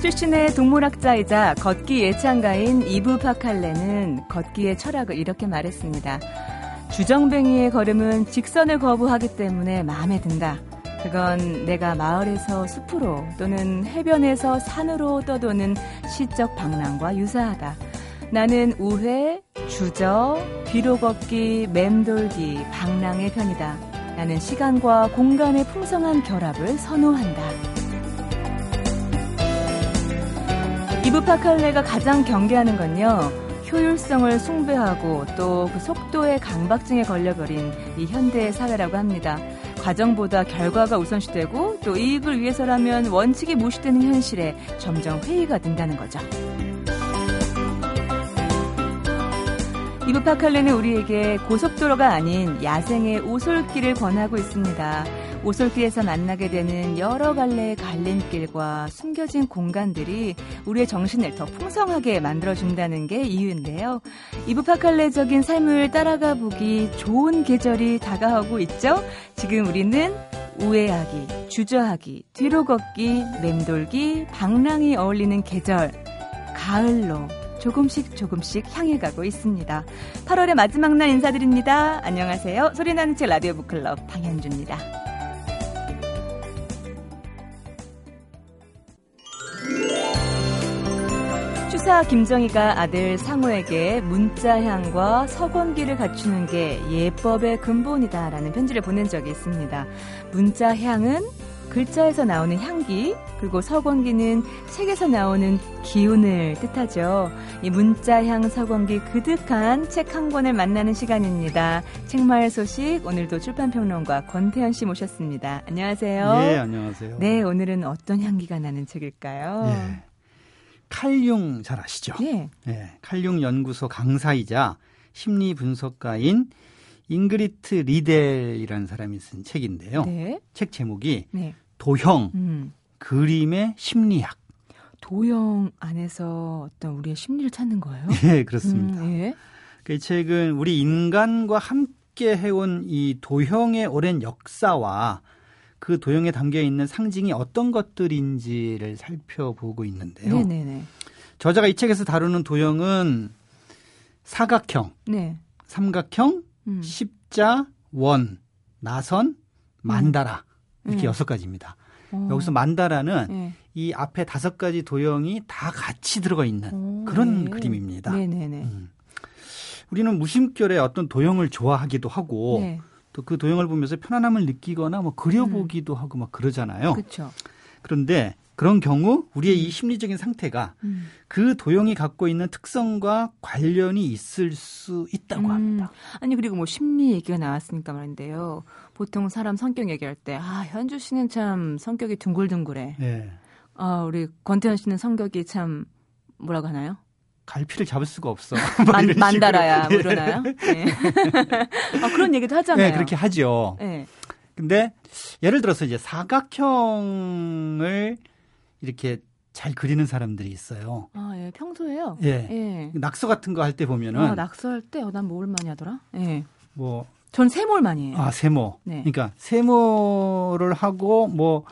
출신의 동물학자이자 걷기 예찬가인 이브 파칼레는 걷기의 철학을 이렇게 말했습니다. 주정뱅이의 걸음은 직선을 거부하기 때문에 마음에 든다. 그건 내가 마을에서 숲으로 또는 해변에서 산으로 떠도는 시적 방랑과 유사하다. 나는 우회, 주저, 뒤로 걷기, 맴돌기, 방랑의 편이다. 나는 시간과 공간의 풍성한 결합을 선호한다. 이브 파칼레가 가장 경계하는 건요, 효율성을 숭배하고 또 그 속도의 강박증에 걸려버린 이 현대의 사회라고 합니다. 과정보다 결과가 우선시되고 또 이익을 위해서라면 원칙이 무시되는 현실에 점점 회의가 든다는 거죠. 이브 파칼레는 우리에게 고속도로가 아닌 야생의 오솔길을 권하고 있습니다. 오솔길에서 만나게 되는 여러 갈래의 갈림길과 숨겨진 공간들이 우리의 정신을 더 풍성하게 만들어준다는 게 이유인데요. 이브 파칼레적인 삶을 따라가 보기 좋은 계절이 다가오고 있죠. 지금 우리는 우회하기, 주저하기, 뒤로 걷기, 맴돌기, 방랑이 어울리는 계절, 가을로 조금씩 조금씩 향해 가고 있습니다. 8월의 마지막 날 인사드립니다. 안녕하세요. 소리나는 책 라디오 북클럽 방현주입니다. 추사 김정희가 아들 상호에게 문자향과 서건기를 갖추는 게 예법의 근본이다라는 편지를 보낸 적이 있습니다. 문자향은 글자에서 나오는 향기, 그리고 서건기는 책에서 나오는 기운을 뜻하죠. 이 문자향 서건기 그득한 책 한 권을 만나는 시간입니다. 책마을 소식, 오늘도 출판평론가 권태현 씨 모셨습니다. 안녕하세요. 네, 안녕하세요. 네, 오늘은 어떤 향기가 나는 책일까요? 네. 칼융 잘 아시죠? 네. 네, 칼융 연구소 강사이자 심리 분석가인 잉그리트 리델이라는 사람이 쓴 책인데요. 네. 책 제목이 네. 도형, 그림의 심리학. 도형 안에서 어떤 우리의 심리를 찾는 거예요? 네, 그렇습니다. 네. 이 책은 우리 인간과 함께 해온 이 도형의 오랜 역사와 그 도형에 담겨 있는 상징이 어떤 것들인지를 살펴보고 있는데요. 네네네. 저자가 이 책에서 다루는 도형은 사각형, 네. 삼각형, 십자, 원, 나선, 만다라 이렇게 6가지입니다. 여기서 만다라는 이 앞에 5가지 도형이 다 같이 들어가 있는 그런 그림입니다. 네네네. 우리는 무심결에 어떤 도형을 좋아하기도 하고 또 그 도형을 보면서 편안함을 느끼거나 뭐 그려보기도 하고 막 그러잖아요. 그렇죠. 그런데 그런 경우 우리의 이 심리적인 상태가 그 도형이 갖고 있는 특성과 관련이 있을 수 있다고 합니다. 아니 그리고 뭐 심리 얘기가 나왔으니까 말인데요. 보통 사람 성격 얘기할 때 아, 현주 씨는 참 성격이 둥글둥글해. 네. 아, 우리 권태현 씨는 성격이 참 뭐라고 하나요? 갈피를 잡을 수가 없어. 만다라야, 뭐 이러나요? 네. 아, 그런 얘기도 하잖아요. 네, 그렇게 하죠. 네. 근데 예를 들어서 이제 사각형을 이렇게 잘 그리는 사람들이 있어요. 아, 예, 평소에요? 예. 예. 낙서 같은 거 할 때 보면은. 아, 낙서할 때? 난 뭘 많이 하더라? 예. 뭐. 전 세모를 많이 해요. 아, 세모. 네. 그러니까 세모를 하고 뭐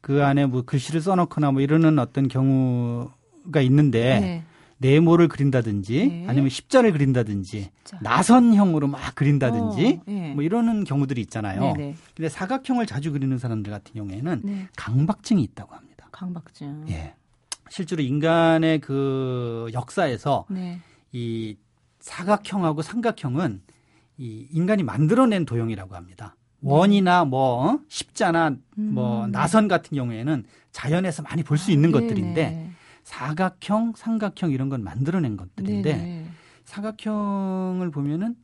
그 안에 뭐 글씨를 써놓거나 뭐 이러는 어떤 경우가 있는데. 네. 네모를 그린다든지 네. 아니면 십자를 그린다든지 십자. 나선형으로 막 그린다든지 네. 뭐 이러는 경우들이 있잖아요. 네. 근데 사각형을 자주 그리는 사람들 같은 경우에는 네. 강박증이 있다고 합니다. 강박증. 예. 실제로 인간의 그 역사에서 네. 이 사각형하고 삼각형은 이 인간이 만들어낸 도형이라고 합니다. 원이나 뭐 십자나 뭐 나선 같은 경우에는 자연에서 많이 볼 수 있는 것들인데 네네. 사각형, 삼각형 이런 건 만들어낸 것들인데 네네. 사각형을 보면은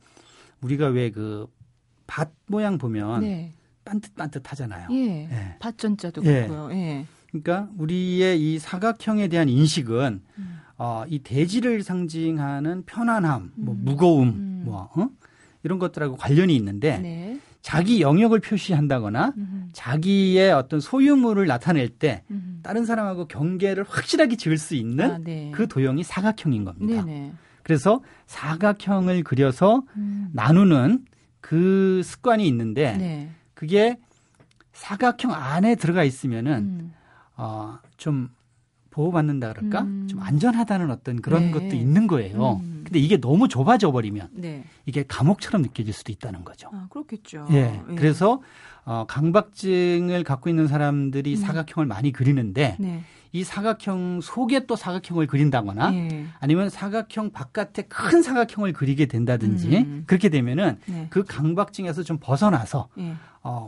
우리가 왜 그 밭 모양 보면 네. 반듯반듯하잖아요. 예. 예. 밭전자도 그렇고요. 예. 그러니까 우리의 이 사각형에 대한 인식은 이 대지를 상징하는 편안함, 뭐 무거움, 뭐 이런 것들하고 관련이 있는데 네. 자기 영역을 표시한다거나 자기의 어떤 소유물을 나타낼 때 다른 사람하고 경계를 확실하게 지을 수 있는 아, 네. 그 도형이 사각형인 겁니다. 네네. 그래서 사각형을 그려서 나누는 그 습관이 있는데 네. 그게 사각형 안에 들어가 있으면은 좀 보호받는다 그럴까? 좀 안전하다는 어떤 그런 네. 것도 있는 거예요. 근데 이게 너무 좁아져 버리면 네. 이게 감옥처럼 느껴질 수도 있다는 거죠. 아, 그렇겠죠. 예. 예. 그래서 강박증을 갖고 있는 사람들이 사각형을 많이 그리는데 네. 이 사각형 속에 또 사각형을 그린다거나 예. 아니면 사각형 바깥에 큰 사각형을 그리게 된다든지 그렇게 되면은 네. 그 강박증에서 좀 벗어나서 예.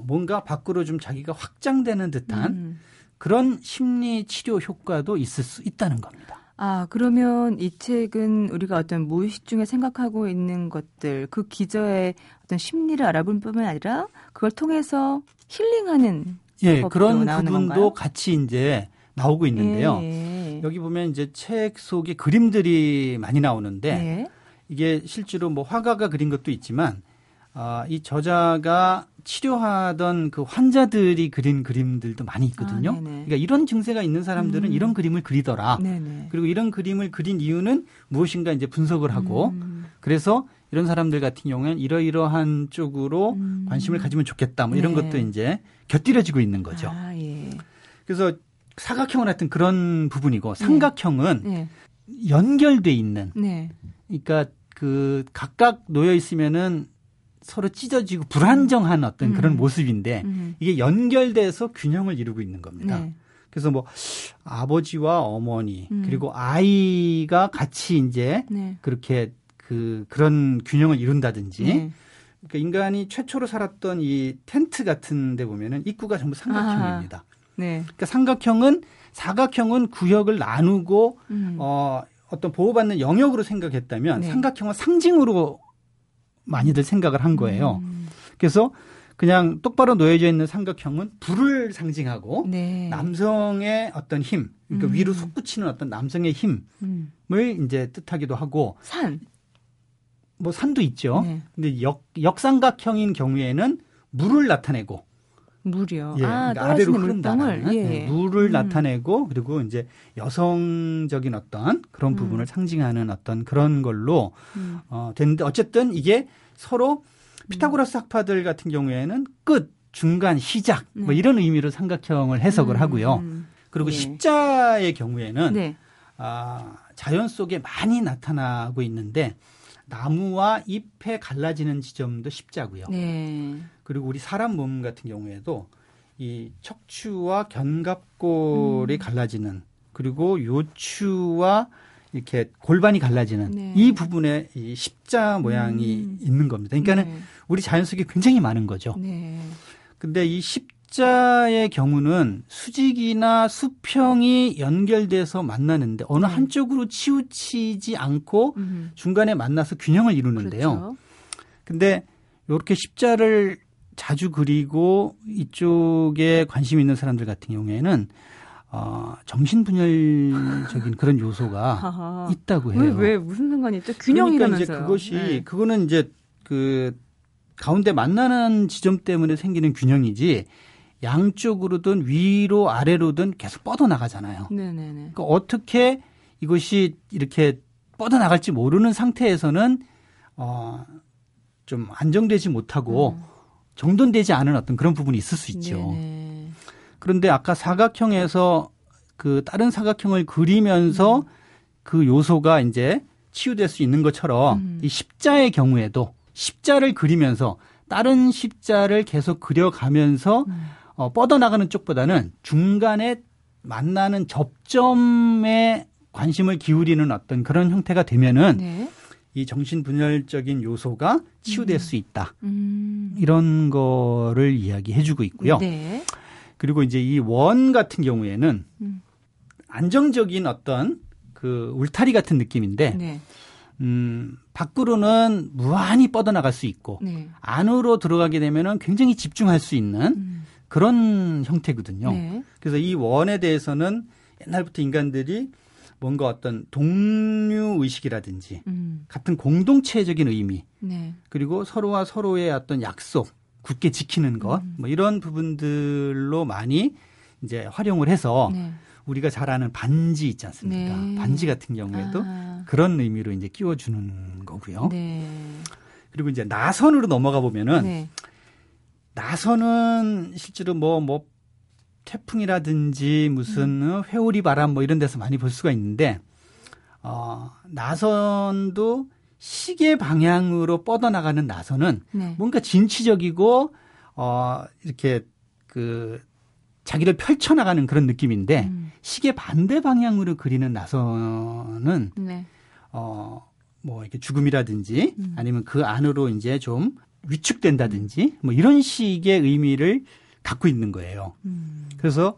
뭔가 밖으로 좀 자기가 확장되는 듯한 그런 심리 치료 효과도 있을 수 있다는 겁니다. 아, 그러면 이 책은 우리가 어떤 무의식 중에 생각하고 있는 것들, 그 기저의 어떤 심리를 알아볼 뿐만 아니라 그걸 통해서 힐링하는 예, 그런 부분도 건가요? 같이 이제 나오고 있는데요. 예. 여기 보면 이제 책 속에 그림들이 많이 나오는데 예. 이게 실제로 뭐 화가가 그린 것도 있지만 이 저자가 치료하던 그 환자들이 그린 그림들도 많이 있거든요. 아, 그러니까 이런 증세가 있는 사람들은 이런 그림을 그리더라. 네네. 그리고 이런 그림을 그린 이유는 무엇인가 이제 분석을 하고 그래서 이런 사람들 같은 경우에는 이러이러한 쪽으로 관심을 가지면 좋겠다. 뭐 이런 네. 것도 이제 곁들여지고 있는 거죠. 아, 예. 그래서 사각형은 하여튼 그런 부분이고 삼각형은 네. 연결돼 있는. 네. 그러니까 그 각각 놓여 있으면은 서로 찢어지고 불안정한 어떤 그런 모습인데 이게 연결돼서 균형을 이루고 있는 겁니다. 네. 그래서 뭐 아버지와 어머니 그리고 아이가 같이 이제 네. 그렇게 그런 균형을 이룬다든지 네. 그러니까 인간이 최초로 살았던 이 텐트 같은 데 보면은 입구가 전부 삼각형입니다. 네. 그러니까 삼각형은 사각형은 구역을 나누고 어떤 보호받는 영역으로 생각했다면 네. 삼각형은 상징으로 많이들 생각을 한 거예요. 그래서 그냥 똑바로 놓여져 있는 삼각형은 불을 상징하고 네. 남성의 어떤 힘, 그러니까 위로 솟구치는 어떤 남성의 힘을 이제 뜻하기도 하고 산, 뭐 산도 있죠. 네. 근데 역삼각형인 경우에는 물을 나타내고 물이요. 예, 아, 그러니까 아래로 흐른다. 예. 물을 나타내고 그리고 이제 여성적인 어떤 그런 부분을 상징하는 어떤 그런 걸로 됐는데 어쨌든 이게 서로 피타고라스 학파들 같은 경우에는 끝, 중간, 시작 네. 뭐 이런 의미로 삼각형을 해석을 하고요. 그리고 예. 십자의 경우에는 네. 자연 속에 많이 나타나고 있는데 나무와 잎에 갈라지는 지점도 십자고요. 네. 그리고 우리 사람 몸 같은 경우에도 이 척추와 견갑골이 갈라지는 그리고 요추와 이렇게 골반이 갈라지는 네. 이 부분에 이 십자 모양이 있는 겁니다. 그러니까는 네. 우리 자연 속에 굉장히 많은 거죠. 네. 근데 이 십자의 경우는 수직이나 수평이 연결돼서 만나는데 어느 한쪽으로 치우치지 않고 중간에 만나서 균형을 이루는데요. 그런데 그렇죠. 이렇게 십자를 자주 그리고 이쪽에 관심 있는 사람들 같은 경우에는 정신분열적인 그런 요소가 있다고 해요. 왜 무슨 상관이 있죠? 균형이라면서요. 그러니까 이제 그것이 네. 그거는 이제 그 가운데 만나는 지점 때문에 생기는 균형이지. 양쪽으로든 위로 아래로든 계속 뻗어나가잖아요. 네네네. 그러니까 어떻게 이것이 이렇게 뻗어나갈지 모르는 상태에서는 좀 안정되지 못하고 정돈되지 않은 어떤 그런 부분이 있을 수 있죠. 네네. 그런데 아까 사각형에서 그 다른 사각형을 그리면서 그 요소가 이제 치유될 수 있는 것처럼 이 십자의 경우에도 십자를 그리면서 다른 십자를 계속 그려가면서 뻗어나가는 쪽보다는 중간에 만나는 접점에 관심을 기울이는 어떤 그런 형태가 되면은 네. 이 정신분열적인 요소가 치유될 수 있다. 이런 거를 이야기해주고 있고요. 네. 그리고 이제 이 원 같은 경우에는 안정적인 어떤 그 울타리 같은 느낌인데 네. 밖으로는 무한히 뻗어나갈 수 있고 네. 안으로 들어가게 되면은 굉장히 집중할 수 있는 그런 형태거든요. 네. 그래서 이 원에 대해서는 옛날부터 인간들이 뭔가 어떤 동료 의식이라든지 같은 공동체적인 의미 네. 그리고 서로와 서로의 어떤 약속 굳게 지키는 것 뭐 이런 부분들로 많이 이제 활용을 해서 네. 우리가 잘 아는 반지 있지 않습니까? 네. 반지 같은 경우에도 그런 의미로 이제 끼워주는 거고요. 네. 그리고 이제 나선으로 넘어가 보면은 네. 나선은 실제로 뭐 태풍이라든지 무슨 회오리 바람 뭐 이런 데서 많이 볼 수가 있는데 나선도 시계 방향으로 뻗어나가는 나선은 네. 뭔가 진취적이고 이렇게 그 자기를 펼쳐나가는 그런 느낌인데 시계 반대 방향으로 그리는 나선은 네. 뭐 이렇게 죽음이라든지 아니면 그 안으로 이제 좀 위축된다든지 뭐 이런 식의 의미를 갖고 있는 거예요. 그래서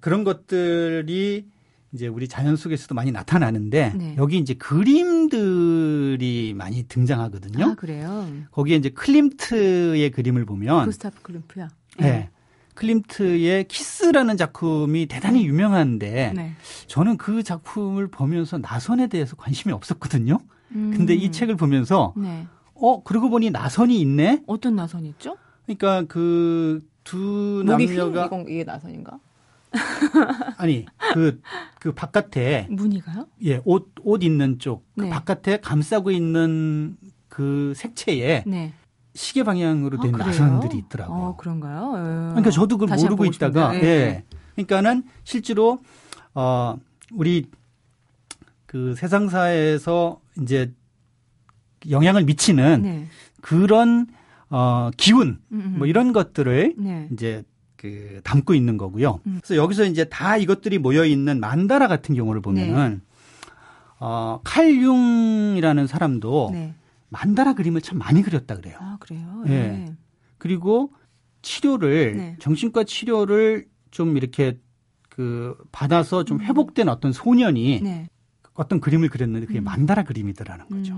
그런 것들이 이제 우리 자연 속에서도 많이 나타나는데 네. 여기 이제 그림들이 많이 등장하거든요. 아, 그래요? 거기에 이제 클림트의 그림을 보면 구스타프 클림트요. 네. 네. 클림트의 키스라는 작품이 대단히 유명한데 네. 저는 그 작품을 보면서 나선에 대해서 관심이 없었거든요. 근데 이 책을 보면서 네. 그러고 보니 나선이 있네. 어떤 나선이 있죠? 그러니까 그 두 남녀가 이게 나선인가? 아니 그 바깥에 무늬가요? 예, 옷 있는 쪽 네. 그 바깥에 감싸고 있는 그 색채에 네. 시계 방향으로 된 나선들이 있더라고요. 그런가요? 그러니까 저도 그걸 모르고 있다가 네. 예. 그러니까는 실제로 우리 그 세상사에서 이제 영향을 미치는 네. 그런 기운 뭐 이런 것들을 네. 이제 그 담고 있는 거고요. 그래서 여기서 이제 다 이것들이 모여 있는 만다라 같은 경우를 보면은 네. 칼융이라는 사람도 네. 만다라 그림을 참 많이 그렸다 그래요. 아, 그래요? 예. 네. 그리고 치료를 네. 정신과 치료를 좀 이렇게 그 받아서 좀 회복된 어떤 소년이 네. 어떤 그림을 그렸는데 그게 만다라 그림이더라는 거죠.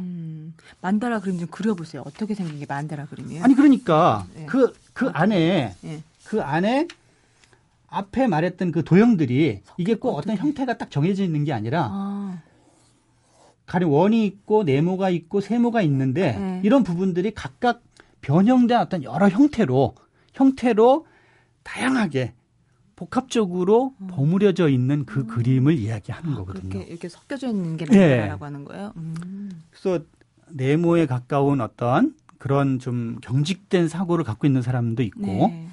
만다라 그림 좀 그려보세요. 어떻게 생긴 게 만다라 그림이에요? 아니 그러니까 네. 그 안에 네. 그 안에 앞에 말했던 그 도형들이 이게 꼭 어떤 형태가 딱 정해져 있는 게 아니라 가령 원이 있고 네모가 있고 세모가 있는데 네. 이런 부분들이 각각 변형된 어떤 여러 형태로 다양하게 복합적으로 버무려져 있는 그 그림을 이야기하는 거거든요. 이렇게 섞여져 있는 게 만다라라고 네. 하는 거예요? 그래서 네모에 가까운 어떤 그런 좀 경직된 사고를 갖고 있는 사람도 있고 네.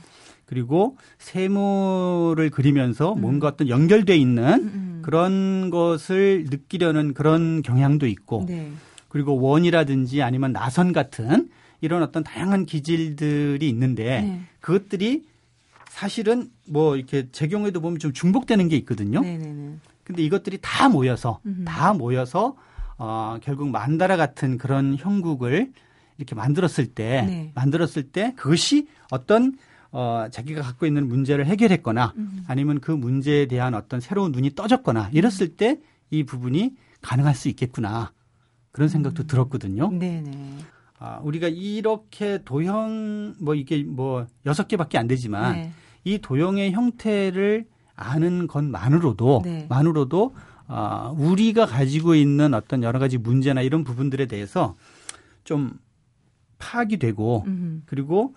그리고 세모를 그리면서 뭔가 어떤 연결돼 있는 그런 것을 느끼려는 그런 경향도 있고 네. 그리고 원이라든지 아니면 나선 같은 이런 어떤 다양한 기질들이 있는데 네. 그것들이 사실은 뭐 이렇게 제 경우에도 보면 좀 중복되는 게 있거든요. 네네네. 근데 이것들이 다 모여서 결국 만다라 같은 그런 형국을 이렇게 만들었을 때 그것이 어떤 자기가 갖고 있는 문제를 해결했거나 아니면 그 문제에 대한 어떤 새로운 눈이 떠졌거나 이랬을 때 이 부분이 가능할 수 있겠구나 그런 생각도 들었거든요. 네네. 우리가 이렇게 도형 뭐 이게 뭐 6개밖에 안 되지만 네. 이 도형의 형태를 아는 것만으로도 네. 우리가 가지고 있는 어떤 여러 가지 문제나 이런 부분들에 대해서 좀 파악이 되고 그리고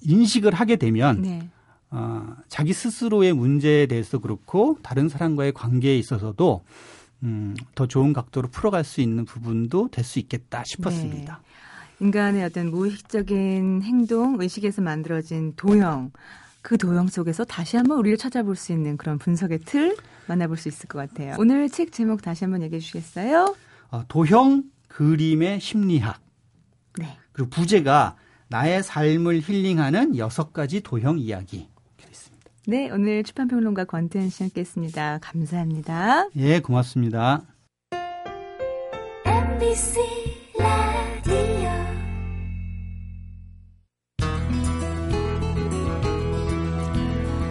인식을 하게 되면 네. 자기 스스로의 문제에 대해서 그렇고 다른 사람과의 관계에 있어서도 더 좋은 각도로 풀어갈 수 있는 부분도 될 수 있겠다 싶었습니다. 네. 인간의 어떤 무의식적인 행동, 의식에서 만들어진 도형, 그 도형 속에서 다시 한번 우리를 찾아볼 수 있는 그런 분석의 틀 만나볼 수 있을 것 같아요. 오늘 책 제목 다시 한번 얘기해 주시겠어요? 도형, 그림의 심리학. 네. 그리고 부제가 나의 삶을 힐링하는 6가지 도형 이야기. 네, 오늘 출판평론가 권태현 씨 함께했습니다. 감사합니다. 예, 고맙습니다. MBC 라디오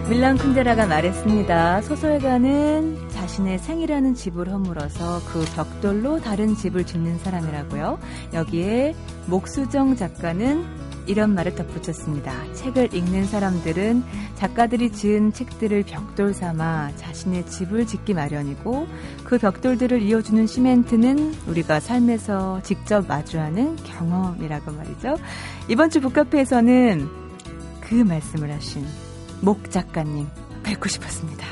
밀란 쿤데라가 말했습니다. 소설가는 자신의 생이라는 집을 허물어서 그 벽돌로 다른 집을 짓는 사람이라고요. 여기에 목수정 작가는 이런 말을 덧붙였습니다. 책을 읽는 사람들은 작가들이 지은 책들을 벽돌 삼아 자신의 집을 짓기 마련이고 그 벽돌들을 이어주는 시멘트는 우리가 삶에서 직접 마주하는 경험이라고 말이죠. 이번 주 북카페에서는 그 말씀을 하신 목 작가님 뵙고 싶었습니다.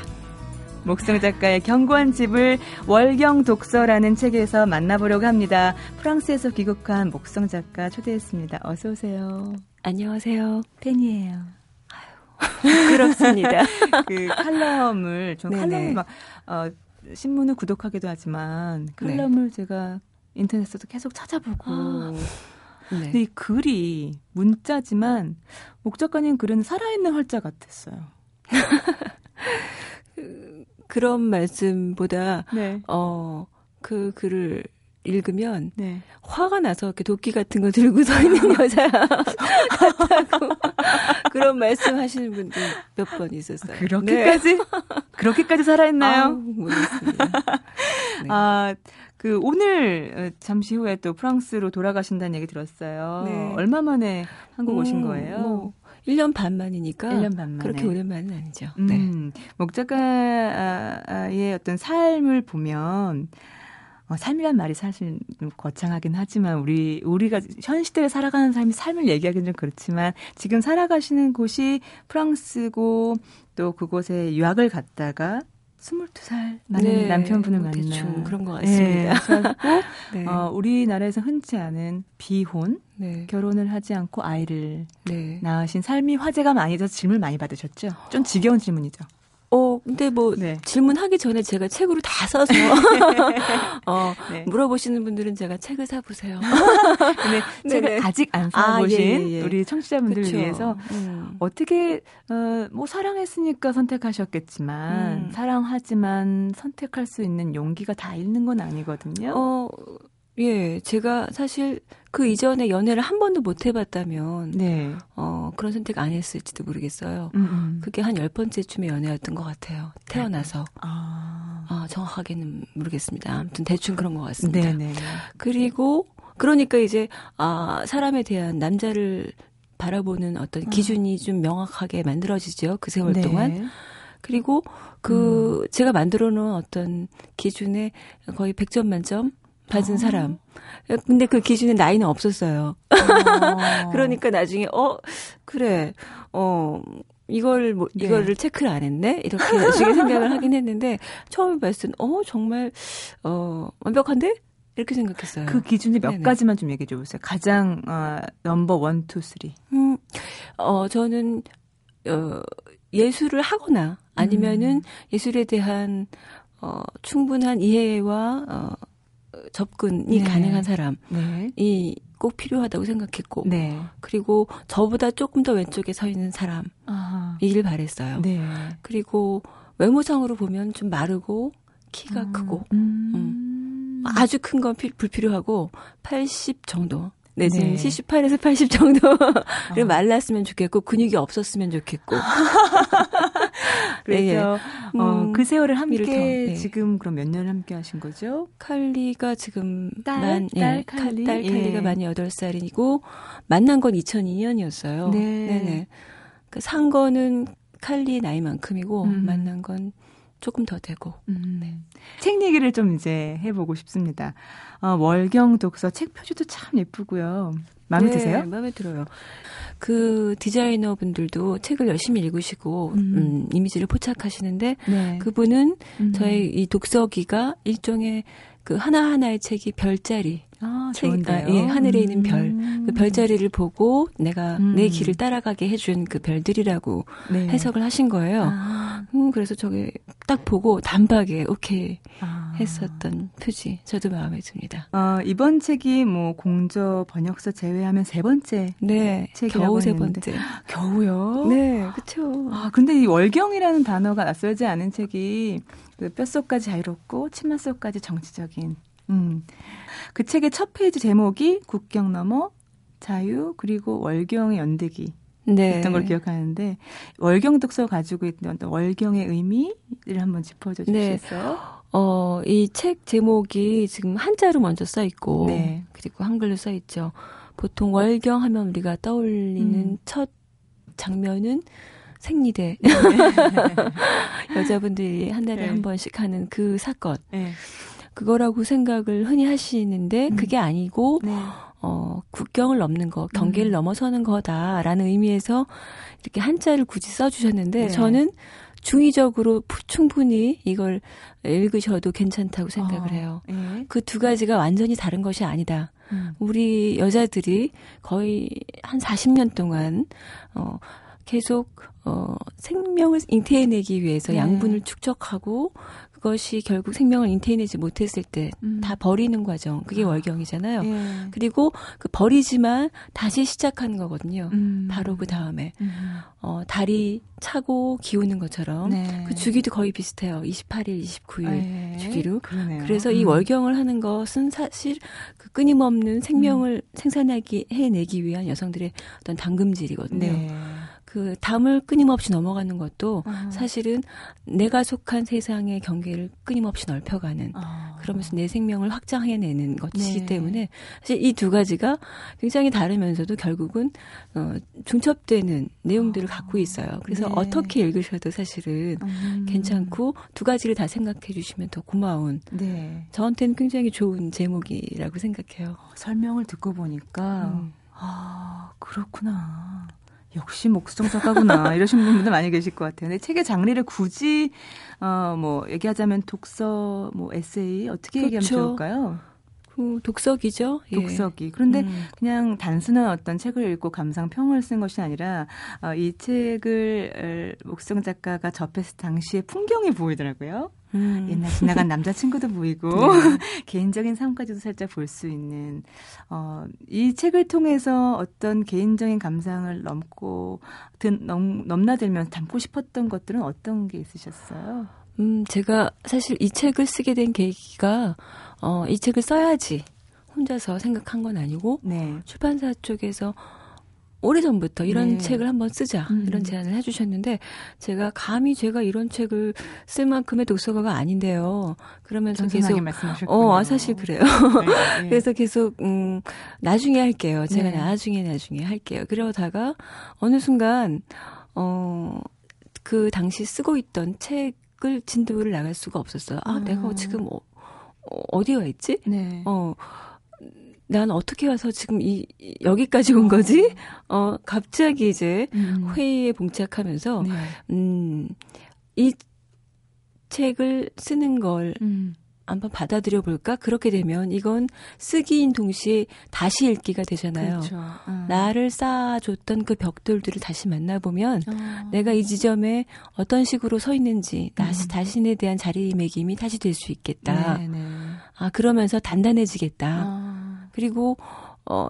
목수정 작가의 견고한 집을 월경독서라는 책에서 만나보려고 합니다. 프랑스에서 귀국한 목수정 작가 초대했습니다. 어서 오세요. 안녕하세요. 팬이에요. 아유, 그렇습니다. 그 칼럼을 좀 칼럼을 막 신문을 구독하기도 하지만 칼럼을 제가 인터넷에서도 계속 찾아보고. 아. 네. 근데 이 글이 문자지만 목 작가님 글은 살아있는 활자 같았어요. 그런 말씀보다 그 글을 읽으면 화가 나서 이렇게 도끼 같은 거 들고 서 있는 여자 같다고 그런 말씀하시는 분들 몇 번 있었어요. 아, 그렇게까지? 네. 그렇게까지 살아있나요? 아우, 모르겠습니다. 네. 아, 그 오늘 잠시 후에 또 프랑스로 돌아가신다는 얘기 들었어요. 네. 얼마 만에 한국 오신 거예요? 뭐. 1년 반 만이니까 1년 반 만에. 그렇게 오랜만은 아니죠. 네. 목 작가의 어떤 삶을 보면 삶이란 말이 사실 거창하긴 하지만 우리가 현 시대에 살아가는 삶이 삶을 얘기하기는 좀 그렇지만 지금 살아가시는 곳이 프랑스고 또 그곳에 유학을 갔다가 22살 많은 남편분을 만나 대충 그런 것 같습니다. 네. 우리나라에서 흔치 않은 비혼 결혼을 하지 않고 아이를 낳으신 삶이 화제가 많이 돼서 질문 많이 받으셨죠? 좀 지겨운 질문이죠. 근데 뭐 질문하기 전에 제가 책으로 다 써서 물어보시는 분들은 제가 책을 사보세요. 근데 책을 아직 안 사보신 우리 청취자분들 위해서 어떻게 뭐 사랑했으니까 선택하셨겠지만 사랑하지만 선택할 수 있는 용기가 다 있는 건 아니거든요. 예, 제가 사실 그 이전에 연애를 한 번도 못 해봤다면 그런 선택 안 했을지도 모르겠어요. 그게 한 10번째쯤에 연애였던 것 같아요. 태어나서. 정확하게는 모르겠습니다. 아무튼 대충 그런 것 같습니다. 네네. 그리고 그러니까 이제 사람에 대한 남자를 바라보는 어떤 기준이 좀 명확하게 만들어지죠. 그 세월 동안. 그리고 그 제가 만들어놓은 어떤 기준에 거의 100점 만점 받은 사람. 근데 그 기준에 나이는 없었어요. 그러니까 나중에 그래. 이걸 이거를 체크를 안 했네. 이렇게 나중에 생각을 하긴 했는데 처음에 봤을 땐 정말 완벽한데? 이렇게 생각했어요. 그 기준에 몇 가지만 좀 얘기해 줘 보세요. 가장 넘버 1, 2, 3. 저는 예술을 하거나 아니면은 예술에 대한 충분한 이해와 접근이 가능한 사람이 꼭 필요하다고 생각했고 그리고 저보다 조금 더 왼쪽에 서 있는 사람이길 바랬어요. 그리고 외모상으로 보면 좀 마르고 키가 크고 아주 큰 건 불필요하고 80 정도 내지는 78에서 80 정도를 말랐으면 좋겠고 근육이 없었으면 좋겠고 그래서 그 세월을 함께 지금 그럼 몇 년을 함께 하신 거죠? 칼리가 지금 딸 칼리가 만 8살이고 만난 건 2002년이었어요. 그러니까 산 거는 칼리 나이만큼이고 만난 건 조금 더 되고. 책 얘기를 좀 이제 해보고 싶습니다. 월경독서 책 표지도 참 예쁘고요. 마음에 드세요? 마음에 들어요. 그 디자이너분들도 책을 열심히 읽으시고 이미지를 포착하시는데 그분은 저의 이 독서기가 일종의 그 하나하나의 책이 별자리. 하늘에 있는 별. 그 별자리를 보고 내가 내 길을 따라가게 해준 그 별들이라고 해석을 하신 거예요. 그래서 저게 딱 보고 단박에 오케이 했었던 표지. 저도 마음에 듭니다. 이번 책이 뭐 공저 번역서 제외하면 3번째 책이라고 겨우 3번째. 겨우요? 네, 그렇죠. 아, 근데 이 월경이라는 단어가 낯설지 않은 책이 뼛속까지 자유롭고 치맛속까지 정치적인 그 책의 첫 페이지 제목이 국경 너머 자유 그리고 월경의 연대기 했던 걸 기억하는데 월경 독서 가지고 있던 월경의 의미를 한번 짚어줘 주시겠어요? 이 책 제목이 지금 한자로 먼저 써 있고 그리고 한글로 써 있죠. 보통 월경 하면 우리가 떠올리는 첫 장면은 생리대 여자분들이 한 달에 한 번씩 하는 그 사건. 그거라고 생각을 흔히 하시는데 그게 아니고 국경을 넘는 거, 경계를 넘어서는 거다라는 의미에서 이렇게 한자를 굳이 써주셨는데 저는 중의적으로 충분히 이걸 읽으셔도 괜찮다고 생각을 해요. 그 두 가지가 완전히 다른 것이 아니다. 우리 여자들이 거의 한 40년 동안 계속 생명을 잉태해내기 위해서 양분을 축적하고 그것이 결국 생명을 잉태해내지 못했을 때 다 버리는 과정, 그게 월경이잖아요. 예. 그리고 그 버리지만 다시 시작하는 거거든요. 바로 그 다음에 달이 차고 기우는 것처럼 네. 그 주기도 거의 비슷해요. 28일, 29일 예. 주기로. 그러네요. 그래서 이 월경을 하는 것은 사실 그 끊임없는 생명을 생산하기 해내기 위한 여성들의 어떤 당금질이거든요. 네. 그 담을 끊임없이 넘어가는 것도 사실은 내가 속한 세상의 경계를 끊임없이 넓혀가는 그러면서 내 생명을 확장해내는 것이기 네. 때문에 사실 이 두 가지가 굉장히 다르면서도 결국은 중첩되는 내용들을 갖고 있어요. 그래서 네. 어떻게 읽으셔도 사실은 괜찮고 두 가지를 다 생각해 주시면 더 고마운 네. 저한테는 굉장히 좋은 제목이라고 생각해요. 설명을 듣고 보니까 아 그렇구나. 역시 목수정 작가구나 이러신 분들 많이 계실 것 같아요. 근데 책의 장르를 굳이 얘기하자면 독서, 에세이 어떻게 얘기하면 좋을까요? 독서기죠. 독서기. 예. 그런데 그냥 단순한 어떤 책을 읽고 감상평을 쓴 것이 아니라 이 책을 목수정 작가가 접했을 당시의 풍경이 보이더라고요. 옛날 지나간 남자친구도 보이고 네. 개인적인 삶까지도 살짝 볼 수 있는 이 책을 통해서 어떤 개인적인 감상을 넘나들면서 담고 싶었던 것들은 어떤 게 있으셨어요? 제가 사실 이 책을 쓰게 된 계기가 이 책을 써야지 혼자서 생각한 건 아니고 네. 출판사 쪽에서 오래전부터 이런 네. 책을 한번 쓰자 이런 제안을 해주셨는데 제가 감히 제가 이런 책을 쓸 만큼의 독서가가 아닌데요. 그러면서 계속 사실 그래요. 네, 네. 그래서 계속 나중에 할게요. 제가 네. 나중에 할게요. 그러다가 어느 순간 그 당시 쓰고 있던 책을 진도를 나갈 수가 없었어요. 아 내가 지금 어디에 와 있지? 네. 난 어떻게 와서 지금 여기까지 온 거지? 갑자기 이제 회의에 봉착하면서, 네. 이 책을 쓰는 걸 한번 받아들여 볼까? 그렇게 되면 이건 쓰기인 동시에 다시 읽기가 되잖아요. 그렇죠. 나를 쌓아줬던 그 벽돌들을 다시 만나보면 내가 이 지점에 어떤 식으로 서 있는지, 자신에 대한 자리매김이 다시 될 수 있겠다. 네, 네. 아, 그러면서 단단해지겠다. 그리고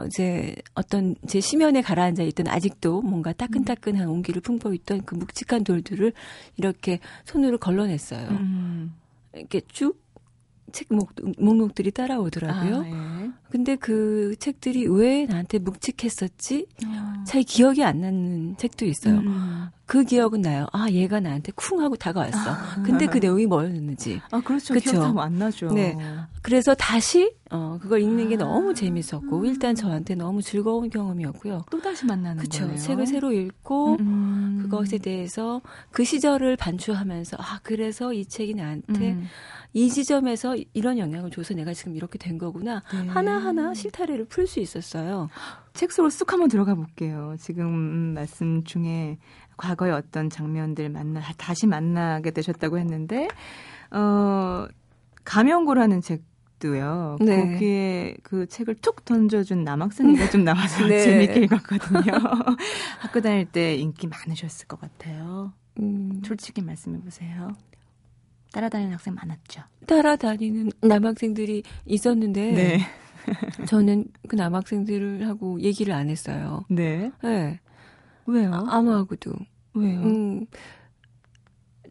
이제 어떤 제 심연에 가라앉아 있던 아직도 뭔가 따끈따끈한 온기를 풍겨 있던 그 묵직한 돌들을 이렇게 손으로 걸러냈어요. 이렇게 쭉 책 목록들이 따라오더라고요. 아, 예. 근데 그 책들이 왜 나한테 묵직했었지? 잘 기억이 안 나는 책도 있어요. 그 기억은 나요. 아, 얘가 나한테 쿵 하고 다가왔어. 근데 그 내용이 뭐였는지. 아, 그렇죠. 기억하면 안 나죠. 네. 그래서 다시 그걸 읽는 게 너무 재밌었고 일단 저한테 너무 즐거운 경험이었고요. 또 다시 만나는 거예요. 책을 새로 읽고 그것에 대해서 그 시절을 반추하면서 아, 그래서 이 책이 나한테 이 지점에서 이런 영향을 줘서 내가 지금 이렇게 된 거구나. 네. 하나하나 실타래를 풀 수 있었어요. 책 속으로 쑥 한번 들어가 볼게요. 지금 말씀 중에 과거의 어떤 장면들 다시 만나게 되셨다고 했는데 가면고라는 책도요. 네. 거기에 그 책을 툭 던져준 남학생이가 좀 나와서 네. 재밌게 읽었거든요. 학교 다닐 때 인기 많으셨을 것 같아요. 솔직히 말씀해 보세요. 따라다니는 학생 많았죠. 따라다니는 남학생들이 있었는데 네. 저는 그 남학생들하고 얘기를 안 했어요. 네. 네. 왜요? 아무하고도. 왜요?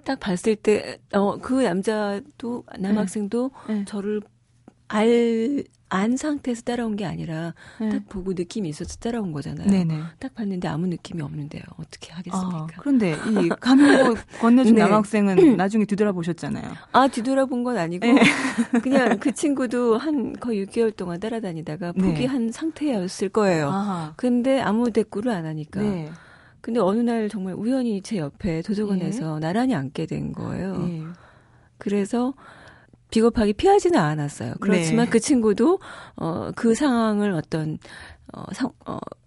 딱 봤을 때 그 남자도 남학생도 네. 저를 안 상태에서 따라온 게 아니라 네. 딱 보고 느낌이 있어서 따라온 거잖아요. 네네. 딱 봤는데 아무 느낌이 없는데요. 어떻게 하겠습니까? 그런데 이 가면을 건네준 네. 남학생은 나중에 뒤돌아보셨잖아요. 아, 뒤돌아본 건 아니고 네. 그냥 그 친구도 한 거의 6개월 동안 따라다니다가 포기한 네. 상태였을 거예요. 아하. 근데 아무 대꾸를 안 하니까. 네. 근데 어느 날 정말 우연히 제 옆에 도서관에서 예. 나란히 앉게 된 거예요. 예. 그래서 비겁하게 피하지는 않았어요. 그렇지만 네. 그 친구도 그 상황을 어떤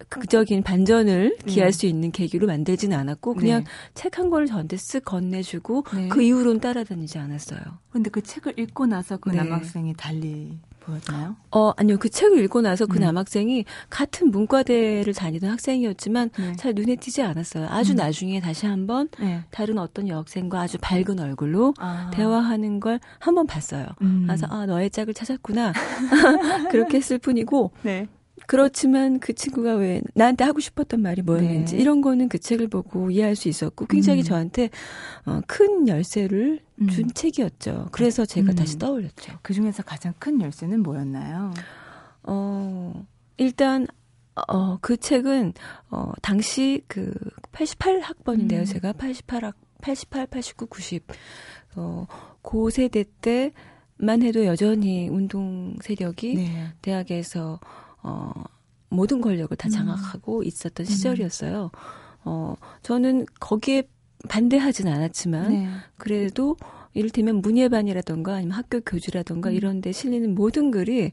극적인 반전을 기할 수 있는 계기로 만들지는 않았고 그냥 네. 책 한 권을 저한테 쓱 건네주고 네. 그 이후로는 따라다니지 않았어요. 그런데 그 책을 읽고 나서 그 네. 남학생이 달리 보였나요? 아니요. 그 책을 읽고 나서 그 남학생이 같은 문과대를 다니던 학생이었지만 잘 눈에 띄지 않았어요. 아주 나중에 다시 한번 다른 어떤 여학생과 아주 밝은 얼굴로 대화하는 걸 한번 봤어요. 그래서 아, 너의 짝을 찾았구나. 그렇게 했을 뿐이고 네. 그렇지만 그 친구가 왜 나한테 하고 싶었던 말이 뭐였는지 네. 이런 거는 그 책을 보고 이해할 수 있었고 굉장히 저한테 큰 열쇠를 준 책이었죠. 그래서 제가 다시 떠올렸죠. 그중에서 가장 큰 열쇠는 뭐였나요? 일단 그 책은 당시 그 88학번인데요. 제가 88, 89, 90 고 세대 때만 해도 여전히 운동 세력이 네. 대학에서 모든 권력을 다 장악하고 있었던 시절이었어요. 저는 거기에 반대하진 않았지만, 네. 그래도 이를테면 문예반이라던가 아니면 학교 교주라던가 이런 데 실리는 모든 글이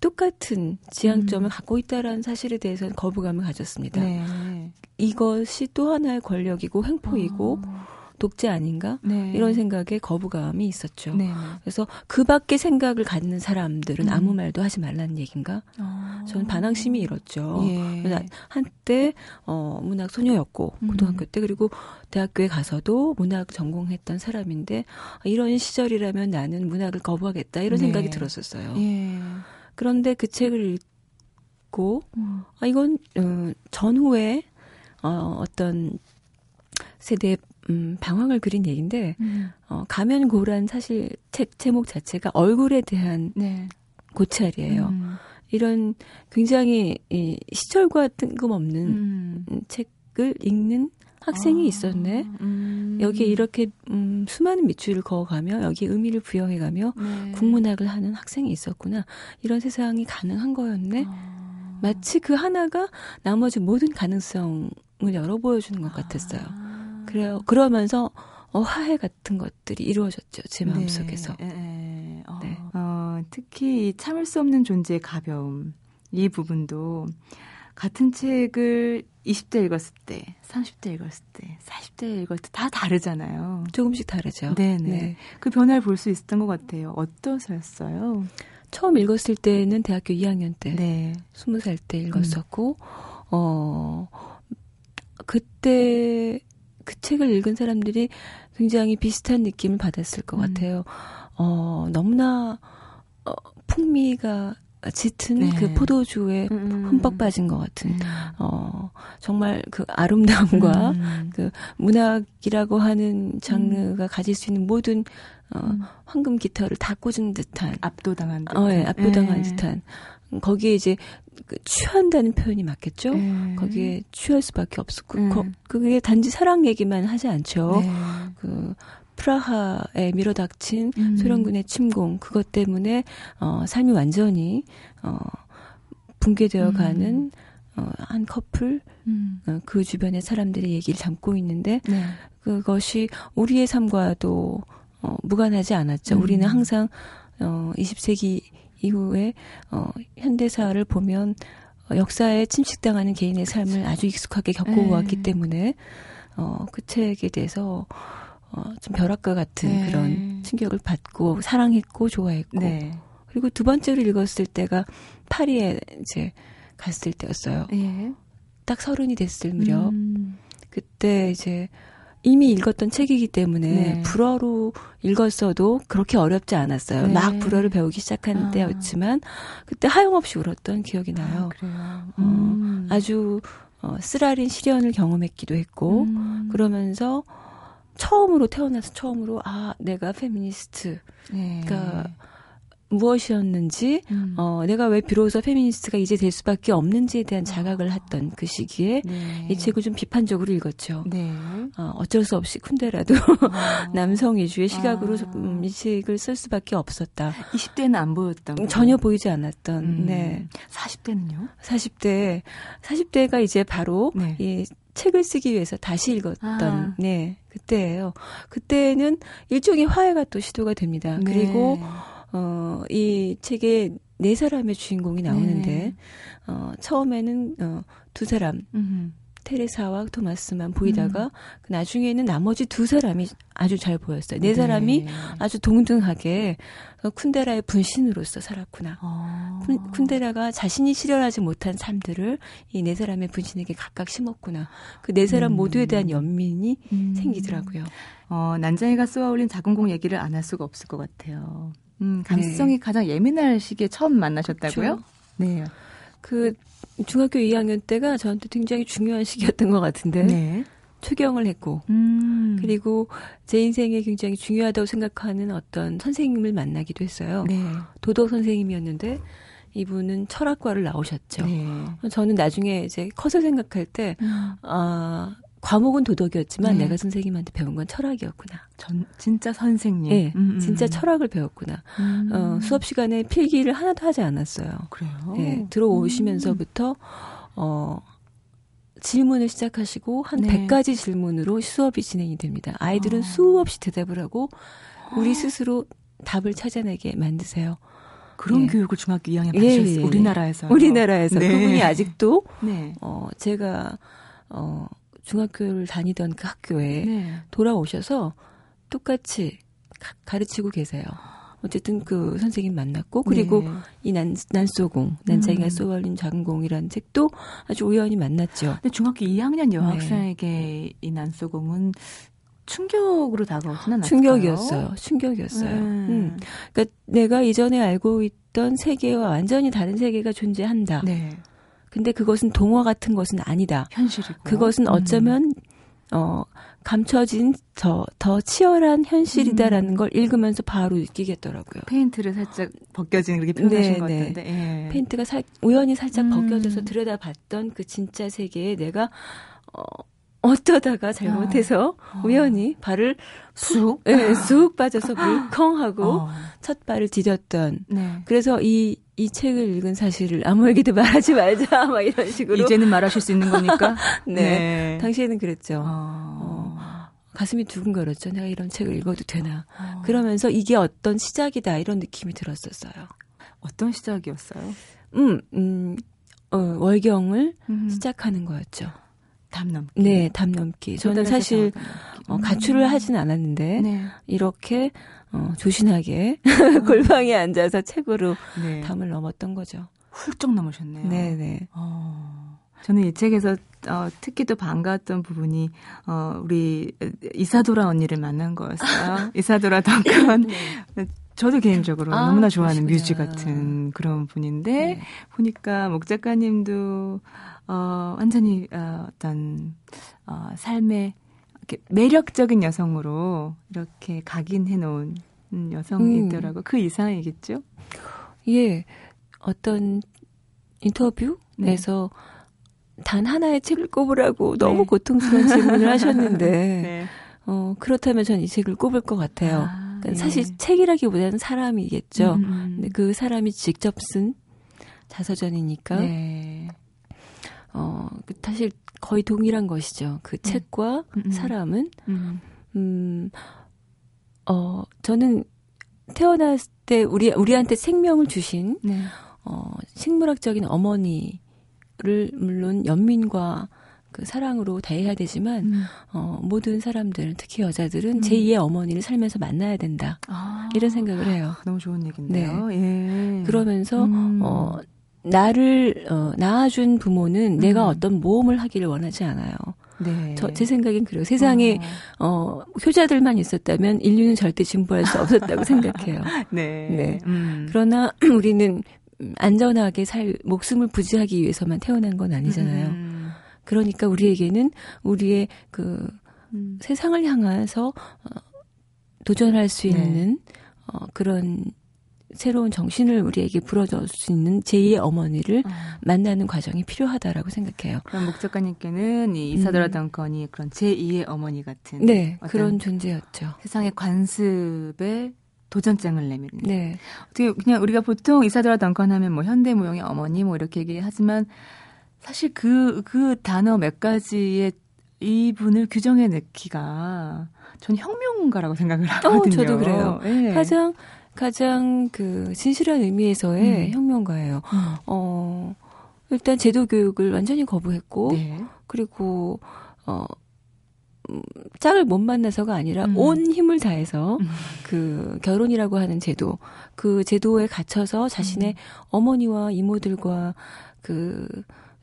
똑같은 지향점을 갖고 있다라는 사실에 대해서는 거부감을 가졌습니다. 네. 이것이 또 하나의 권력이고 횡포이고, 독재 아닌가? 네. 이런 생각에 거부감이 있었죠. 네. 그래서 그 밖의 생각을 갖는 사람들은 아무 말도 하지 말라는 얘기인가? 저는 반항심이 일었죠. 예. 한때 문학 소녀였고 고등학교 때 그리고 대학교에 가서도 문학 전공했던 사람인데 이런 시절이라면 나는 문학을 거부하겠다 이런 네. 생각이 들었었어요. 예. 그런데 그 책을 읽고 이건 전후에 어떤 세대의 방황을 그린 얘기인데 가면고란 사실 책 제목 자체가 얼굴에 대한 네. 고찰이에요. 이런 굉장히 이 시철과 뜬금없는 책을 읽는 학생이 있었네. 여기에 이렇게 수많은 밑줄을 그어가며 여기에 의미를 부여해가며 네. 국문학을 하는 학생이 있었구나. 이런 세상이 가능한 거였네. 마치 그 하나가 나머지 모든 가능성을 열어 보여주는 것 같았어요. 그래요. 그러면서 화해 같은 것들이 이루어졌죠. 제 마음속에서. 네. 네. 특히 참을 수 없는 존재의 가벼움 이 부분도 같은 책을 20대 읽었을 때, 30대 읽었을 때, 40대 읽었을 때 다 다르잖아요. 조금씩 다르죠. 네네. 네. 그 변화를 볼 수 있었던 것 같아요. 어떠셨어요? 처음 읽었을 때는 대학교 2학년 때, 네. 20살 때 읽었었고 그때 그 책을 읽은 사람들이 굉장히 비슷한 느낌을 받았을 것 같아요. 너무나 풍미가 짙은 네. 그 포도주에 흠뻑 빠진 것 같은 정말 그 아름다움과 그 문학이라고 하는 장르가 가질 수 있는 모든 황금 깃털을 다 꽂은 듯한 압도당한 듯한 예, 압도당한 네. 듯한 거기에 이제 취한다는 표현이 맞겠죠? 거기에 취할 수밖에 없었고 그게 단지 사랑 얘기만 하지 않죠. 네. 그 프라하에 밀어닥친 소련군의 침공 그것 때문에 삶이 완전히 붕괴되어가는 한 커플 그 주변의 사람들의 얘기를 담고 있는데 네. 그것이 우리의 삶과도 무관하지 않았죠. 우리는 항상 20세기 이후에 현대사를 보면 역사에 침식당하는 개인의 삶을 아주 익숙하게 겪어왔기 때문에 그 책에 대해서 좀 벼락과 같은 그런 충격을 받고 사랑했고 좋아했고 네. 그리고 두 번째로 읽었을 때가 파리에 이제 갔을 때였어요. 네. 딱 30이 됐을 무렵 그때 이제 이미 읽었던 책이기 때문에 불어로 읽었어도 그렇게 어렵지 않았어요. 네. 막 불어를 배우기 시작한 때였지만 그때 하염없이 울었던 기억이 나요. 그래요. 아주 쓰라린 시련을 경험했기도 했고 그러면서 처음으로 태어나서 처음으로 아 내가 페미니스트가 네. 무엇이었는지 내가 왜 비로소 페미니스트가 이제 될 수밖에 없는지에 대한 자각을 했던 그 시기에 네. 이 책을 좀 비판적으로 읽었죠. 네. 어쩔 수 없이 쿤데라도 남성 위주의 시각으로 이 책을 쓸 수밖에 없었다. 20대는 안 보였던 전혀 보이지 않았던. 네. 40대는요? 40대가 이제 바로 네. 이 책을 쓰기 위해서 다시 읽었던 네 그때예요. 그때는 일종의 화해가 또 시도가 됩니다. 네. 그리고 이 책에 네 사람의 주인공이 나오는데 처음에는 두 사람 테레사와 토마스만 보이다가 나중에는 나머지 두 사람이 아주 잘 보였어요. 네 사람이 아주 동등하게 쿤데라의 분신으로서 살았구나. 쿤데라가 자신이 실현하지 못한 삶들을 이 네 사람의 분신에게 각각 심었구나. 그 네 사람 모두에 대한 연민이 생기더라고요. 난자이가 쏘아올린 자궁공 얘기를 안 할 수가 없을 것 같아요. 감수성이 가장 예민할 시기에 처음 만나셨다고요? 그렇죠? 네. 그 중학교 2학년 때가 저한테 굉장히 중요한 시기였던 것 같은데 초경을 했고 그리고 제 인생에 굉장히 중요하다고 생각하는 어떤 선생님을 만나기도 했어요. 도덕 선생님이었는데 이분은 철학과를 나오셨죠. 저는 나중에 이제 커서 생각할 때 과목은 도덕이었지만 내가 선생님한테 배운 건 철학이었구나. 진짜 선생님. 진짜 철학을 배웠구나. 수업 시간에 필기를 하나도 하지 않았어요. 그래요? 네, 들어오시면서부터 질문을 시작하시고 한 100가지 질문으로 수업이 진행이 됩니다. 아이들은 수없이 대답을 하고 우리 스스로 답을 찾아내게 만드세요. 그런 교육을 중학교 2학년 받으셨어요. 우리나라에서. 우리나라에서. 그분이 아직도 제가 중학교를 다니던 그 학교에 돌아오셔서 똑같이 가르치고 계세요. 어쨌든 그 선생님 만났고 그리고 이 난소공, 난자이가 쏘아올린 자궁공이라는 책도 아주 우연히 만났죠. 근데 중학교 2학년 여학생에게 이 난소공은 충격으로 다가오진 않았어요? 충격이었어요. 그러니까 내가 이전에 알고 있던 세계와 완전히 다른 세계가 존재한다. 근데 그것은 동화 같은 것은 아니다. 현실이고. 그것은 어쩌면 감춰진 더 치열한 현실이다라는 걸 읽으면서 바로 느끼겠더라고요. 페인트를 살짝 벗겨진 그렇게 표현하신 것 같은데. 페인트가 우연히 살짝 벗겨져서 들여다봤던 그 진짜 세계에 내가 어쩌다가 잘못해서 우연히 발을 쑥 빠져서 물컹하고 첫 발을 디뎠던. 그래서 이 책을 읽은 사실을 아무에게도 말하지 말자 막 이런 식으로. 이제는 말하실 수 있는 거니까. 당시에는 그랬죠. 가슴이 두근거렸죠. 내가 이런 책을 읽어도 되나. 그러면서 이게 어떤 시작이다 이런 느낌이 들었었어요. 어떤 시작이었어요? 월경을 시작하는 거였죠. 담넘기. 담넘기. 저는 사실 가출을 하진 않았는데 이렇게 조신하게 골방에 앉아서 책으로 담을 넘었던 거죠. 훌쩍 넘으셨네요. 저는 이 책에서 특히 또 반가웠던 부분이 우리 이사도라 언니를 만난 거였어요. 이사도라 던컨. 저도 개인적으로 너무나 좋아하는 뮤지 같은 그런 분인데 보니까 목 작가님도 완전히 어떤 삶의 이렇게 매력적인 여성으로 이렇게 각인해 놓은 여성이더라고. 그 이상이겠죠? 예, 어떤 인터뷰에서 단 하나의 책을 꼽으라고 너무 고통스러운 질문을 하셨는데 그렇다면 전 이 책을 꼽을 것 같아요. 사실 책이라기보다는 사람이겠죠. 근데 그 사람이 직접 쓴 자서전이니까 사실 거의 동일한 것이죠. 그 책과 사람은 저는 태어났을 때 우리한테 생명을 주신 식물학적인 어머니를 물론 연민과 그 사랑으로 대해야 되지만 모든 사람들, 특히 여자들은 제2의 어머니를 살면서 만나야 된다. 이런 생각을 해요. 너무 좋은 얘기인데요. 그러면서 나를 낳아준 부모는 내가 어떤 모험을 하기를 원하지 않아요. 제 생각엔 그래요. 세상에 효자들만 있었다면 인류는 절대 진보할 수 없었다고 생각해요. 그러나 우리는 안전하게 목숨을 부지하기 위해서만 태어난 건 아니잖아요. 그러니까 우리에게는 우리의 그 세상을 향해서 도전할 수 있는 그런 새로운 정신을 우리에게 불어줄 수 있는 제2의 어머니를 만나는 과정이 필요하다라고 생각해요. 그럼 목 작가님께는 이 이사도라 던컨이 그런 제2의 어머니 같은 그런 존재였죠. 세상의 관습에 도전장을 내밀는. 어떻게 그냥 우리가 보통 이사도라 던컨 하면 뭐 현대무용의 어머니 뭐 이렇게 얘기하지만 사실 그 단어 몇 가지의 이분을 규정해 넣기가 전 혁명가라고 생각을 하거든요. 저도 그래요. 가장 그 진실한 의미에서의 혁명가예요. 일단 제도 교육을 완전히 거부했고 그리고 짝을 못 만나서가 아니라 온 힘을 다해서 그 결혼이라고 하는 제도, 그 제도에 갇혀서 자신의 어머니와 이모들과 그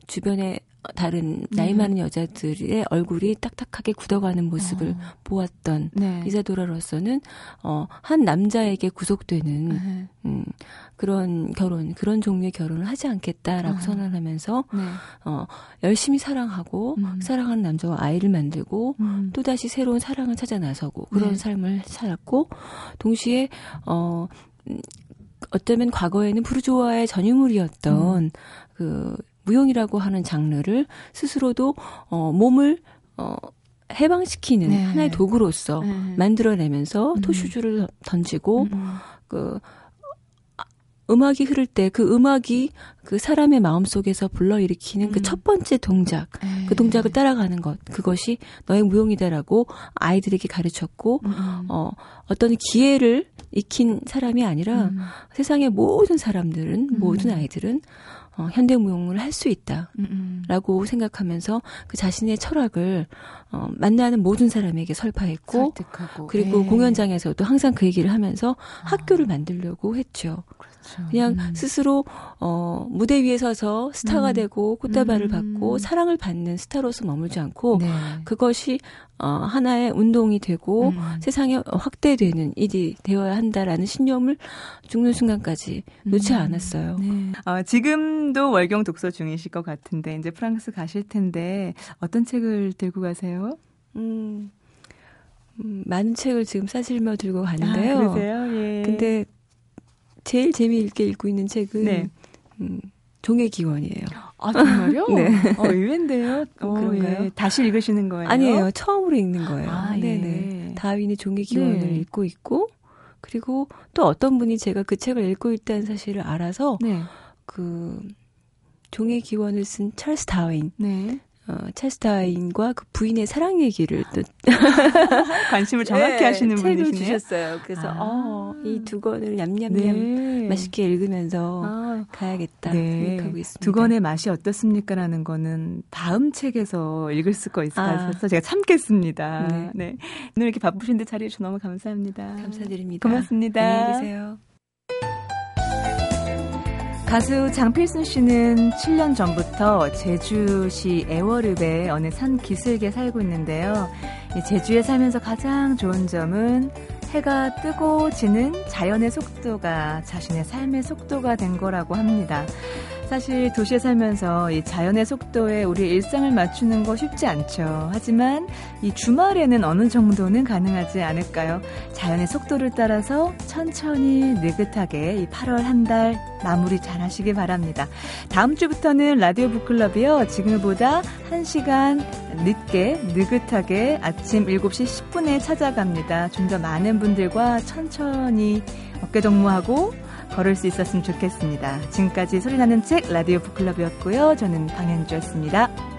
주변의 다른 나이 많은 여자들의 얼굴이 딱딱하게 굳어가는 모습을 보았던 네. 이사도라로서는 한 남자에게 구속되는 그런 결혼, 그런 종류의 결혼을 하지 않겠다라고 선언하면서 네. 열심히 사랑하고 사랑하는 남자와 아이를 만들고 또다시 새로운 사랑을 찾아 나서고 그런 네. 삶을 살았고 동시에 어쩌면 과거에는 부르주아의 전유물이었던 그 무용이라고 하는 장르를 스스로도 몸을 해방시키는 네. 하나의 도구로서 네. 만들어내면서 토슈주를 던지고 그 음악이 흐를 때 그 음악이 그 사람의 마음속에서 불러일으키는 그 첫 번째 동작, 에이. 그 동작을 따라가는 것, 그것이 너의 무용이다라고 아이들에게 가르쳤고 어떤 기회를 익힌 사람이 아니라 세상의 모든 사람들은 모든 아이들은 현대 무용을 할 수 있다라고 생각하면서 그 자신의 철학을 만나는 모든 사람에게 설파했고 설득하고. 그리고 에이. 공연장에서도 항상 그 얘기를 하면서 학교를 만들려고 했죠. 그렇죠. 그냥 스스로 무대 위에 서서 스타가 되고 꽃다발을 받고 사랑을 받는 스타로서 머물지 않고 네. 그것이 하나의 운동이 되고 세상에 확대되는 일이 되어야 한다라는 신념을 죽는 순간까지 놓지 않았어요. 네. 지금도 월경 독서 중이실 것 같은데 이제 프랑스 가실 텐데 어떤 책을 들고 가세요? 많은 책을 지금 싸실며 들고 가는데요. 아, 그러세요? 예. 근데 제일 재미있게 읽고 있는 책은 네. 종의 기원이에요. 아 정말요? 네. 의외인데요. 그런가요? 예. 다시 읽으시는 거예요? 아니에요. 처음으로 읽는 거예요. 아, 네네. 예. 다윈의 종의 기원을 네. 읽고 있고 그리고 또 어떤 분이 제가 그 책을 읽고 있다는 사실을 알아서 네. 그 종의 기원을 쓴 찰스 다윈. 네. 찰스 다윈과 그 부인의 사랑 얘기를 또 관심을 정확히 네, 하시는 분이시네요. 책을 주셨어요. 그래서 이 두 권을 냠냠냠 네. 맛있게 읽으면서 가야겠다 네. 생각하고 있습니다. 두 권의 맛이 어떻습니까라는 거는 다음 책에서 읽을 수가 있어서 제가 참겠습니다. 네. 네. 오늘 이렇게 바쁘신데 자리해 주셔서 너무 감사합니다. 감사드립니다. 고맙습니다. 안녕히 계세요. 가수 장필순 씨는 7년 전부터 제주시 애월읍의 어느 산 기슭에 살고 있는데요. 제주에 살면서 가장 좋은 점은 해가 뜨고 지는 자연의 속도가 자신의 삶의 속도가 된 거라고 합니다. 사실 도시에 살면서 이 자연의 속도에 우리 일상을 맞추는 거 쉽지 않죠. 하지만 이 주말에는 어느 정도는 가능하지 않을까요? 자연의 속도를 따라서 천천히 느긋하게 이 8월 한 달 마무리 잘 하시길 바랍니다. 다음 주부터는 라디오 북클럽이요. 지금보다 1시간 늦게 느긋하게 아침 7시 10분에 찾아갑니다. 좀 더 많은 분들과 천천히 어깨동무하고 걸을 수 있었으면 좋겠습니다. 지금까지 소리나는 책 라디오 북클럽이었고요. 저는 방현주였습니다.